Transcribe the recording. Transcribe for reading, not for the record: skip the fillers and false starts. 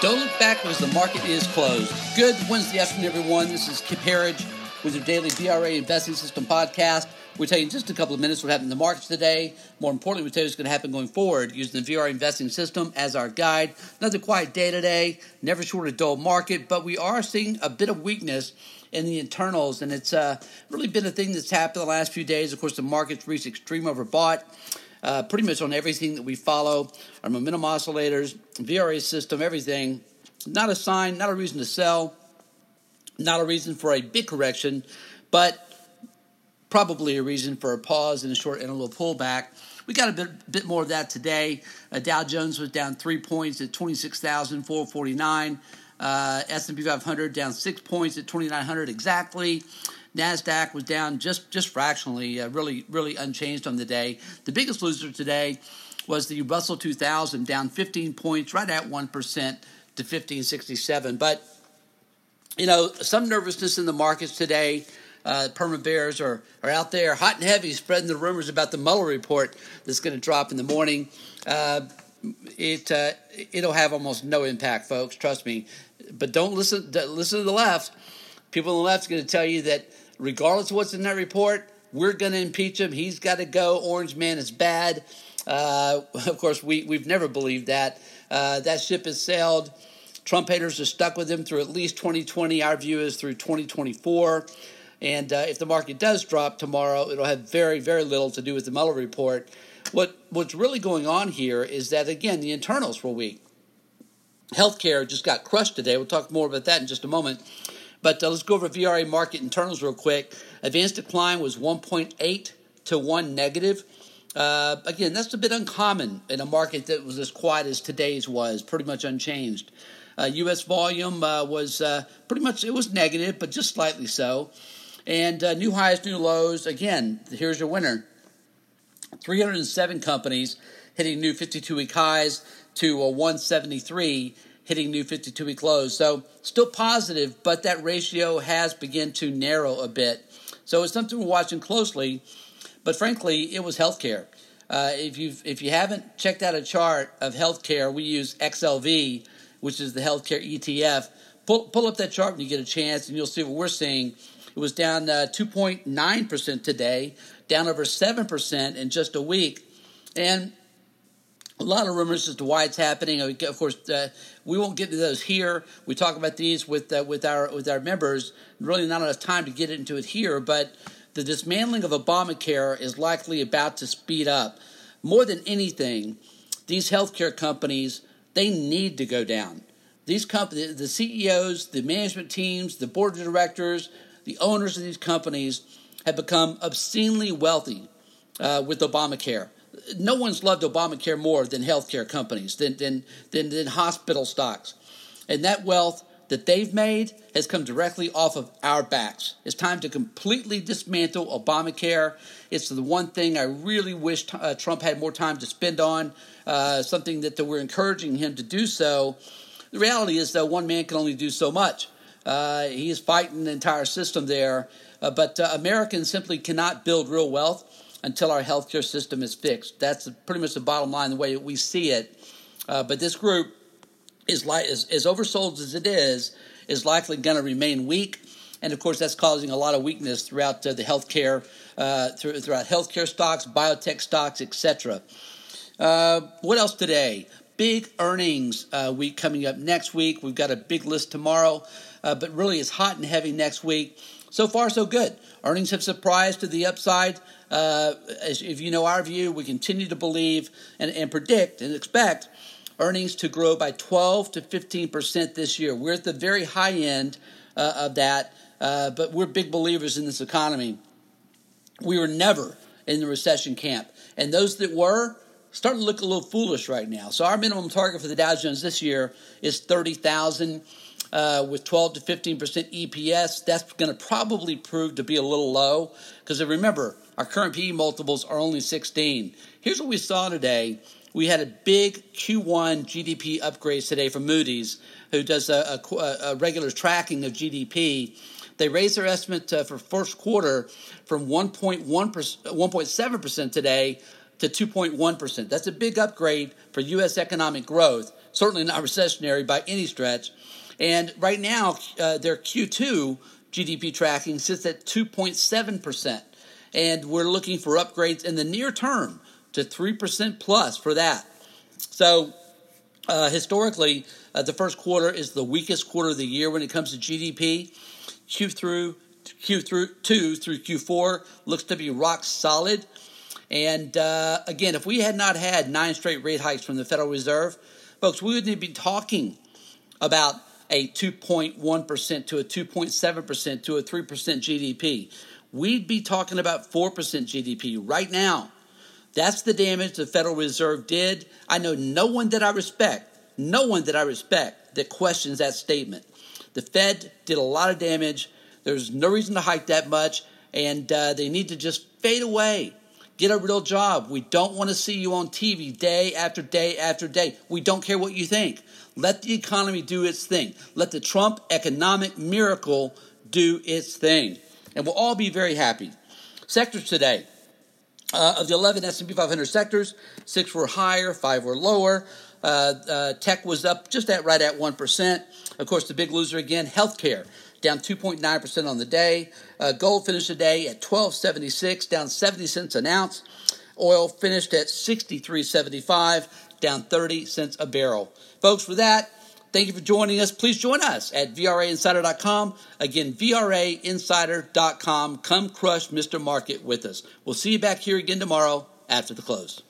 Don't look back because the market is closed. Good Wednesday afternoon, everyone. This is Kip Harridge with your daily VRA Investing System podcast. We'll tell you in just a couple of minutes what happened in the markets today. More importantly, we'll tell you what's going to happen going forward using the VRA Investing System as our guide. Another quiet day today, never short of a dull market, but we are seeing a bit of weakness in the internals, and it's really been a thing that's happened the last few days. Of course, the market's reached extreme overbought. Pretty much on everything that we follow, our momentum oscillators, VRA system, everything. Not a sign, not a reason to sell, not a reason for a big correction, but probably a reason for a pause and a short and a little pullback. We got a bit more of that today. Dow Jones was down 3 points at 26,449. S&P 500 down 6 points at 2,900 exactly. NASDAQ was down just fractionally, really unchanged on the day. The biggest loser today was the Russell 2000, down 15 points, right at 1% to 1567. But, you know, some nervousness in the markets today. Perma bears are out there hot and heavy spreading the rumors about the Mueller report that's going to drop in the morning. It'll have almost no impact, folks, trust me. But don't listen to the left. People on the left are going to tell you that regardless of what's in that report, we're going to impeach him. He's got to go. Orange man is bad. Of course, we've never believed that. That ship has sailed. Trump haters are stuck with him through at least 2020. Our view is through 2024. And if the market does drop tomorrow, it'll have very, very little to do with the Mueller report. What's really going on here is that, again, the internals were weak. Healthcare just got crushed today. We'll talk more about that in just a moment. But let's go over VRA market internals real quick. Advanced decline was 1.8 to 1 negative. Again, that's a bit uncommon in a market that was as quiet as today's was, pretty much unchanged. U.S. volume was pretty much, it was negative, but just slightly so. And new highs, new lows. Again, here's your winner. 307 companies hitting new 52-week highs to 173. Hitting new 52-week lows. So still positive, but that ratio has begun to narrow a bit. So it's something we're watching closely, but frankly, it was healthcare. If you haven't checked out a chart of healthcare, we use XLV, which is the healthcare ETF. Pull up that chart when you get a chance, and you'll see what we're seeing. It was down 2.9% today, down over 7% in just a week. And a lot of rumors as to why it's happening. Of course, we won't get into those here. We talk about these with our members. Really not enough time to get into it here, but the dismantling of Obamacare is likely about to speed up. More than anything, these healthcare companies, they need to go down. These companies, the CEOs, the management teams, the board of directors, the owners of these companies have become obscenely wealthy with Obamacare. No one's loved Obamacare more than healthcare companies, than hospital stocks. And that wealth that they've made has come directly off of our backs. It's time to completely dismantle Obamacare. It's the one thing I really wish Trump had more time to spend on, something that we're encouraging him to do so. The reality is, though, one man can only do so much. He is fighting the entire system there. But Americans simply cannot build real wealth until our healthcare system is fixed. That's pretty much the bottom line, the way we see it. But this group is as oversold as it is likely going to remain weak, and of course that's causing a lot of weakness throughout the healthcare, throughout healthcare stocks, biotech stocks, etc. What else today? Big earnings week coming up next week. We've got a big list tomorrow, but really it's hot and heavy next week. So far, so good. Earnings have surprised to the upside. If you know our view, we continue to believe and predict and expect earnings to grow by 12 to 15% this year. We're at the very high end of that, but we're big believers in this economy. We were never in the recession camp, and those that were starting to look a little foolish right now. So our minimum target for the Dow Jones this year is 30,000. With 12 to 15% EPS, that's going to probably prove to be a little low because remember, our current PE multiples are only 16. Here's what we saw today. We had a big Q1 GDP upgrade today from Moody's, who does a regular tracking of GDP. They raised their estimate for first quarter from 1.7% today to 2.1%. That's a big upgrade for U.S. economic growth. certainly not recessionary by any stretch. And right now, their Q2 GDP tracking sits at 2.7%. And we're looking for upgrades in the near term to 3% plus for that. So historically, the first quarter is the weakest quarter of the year when it comes to GDP. Q2 through Q4 looks to be rock solid. And again, if we had not had 9 straight rate hikes from the Federal Reserve, folks, we wouldn't be talking about a 2.1% to a 2.7% to a 3% GDP. We'd be talking about 4% GDP right now. That's the damage the Federal Reserve did. I know no one that I respect that questions that statement. The Fed did a lot of damage. There's no reason to hike that much, and they need to just fade away. Get a real job. We don't want to see you on TV day after day after day. We don't care what you think. Let the economy do its thing. Let the Trump economic miracle do its thing. And we'll all be very happy. Sectors today. Of the 11 S&P 500 sectors, 6 were higher, 5 were lower. Tech was up right at 1%. Of course, the big loser again, healthcare, down 2.9% on the day. Gold finished the day at $12.76, down 70 cents an ounce. Oil finished at $63.75, down 30 cents a barrel. Folks, with that, thank you for joining us. Please join us at VRAinsider.com. Again, VRAinsider.com. Come crush Mr. Market with us. We'll see you back here again tomorrow after the close.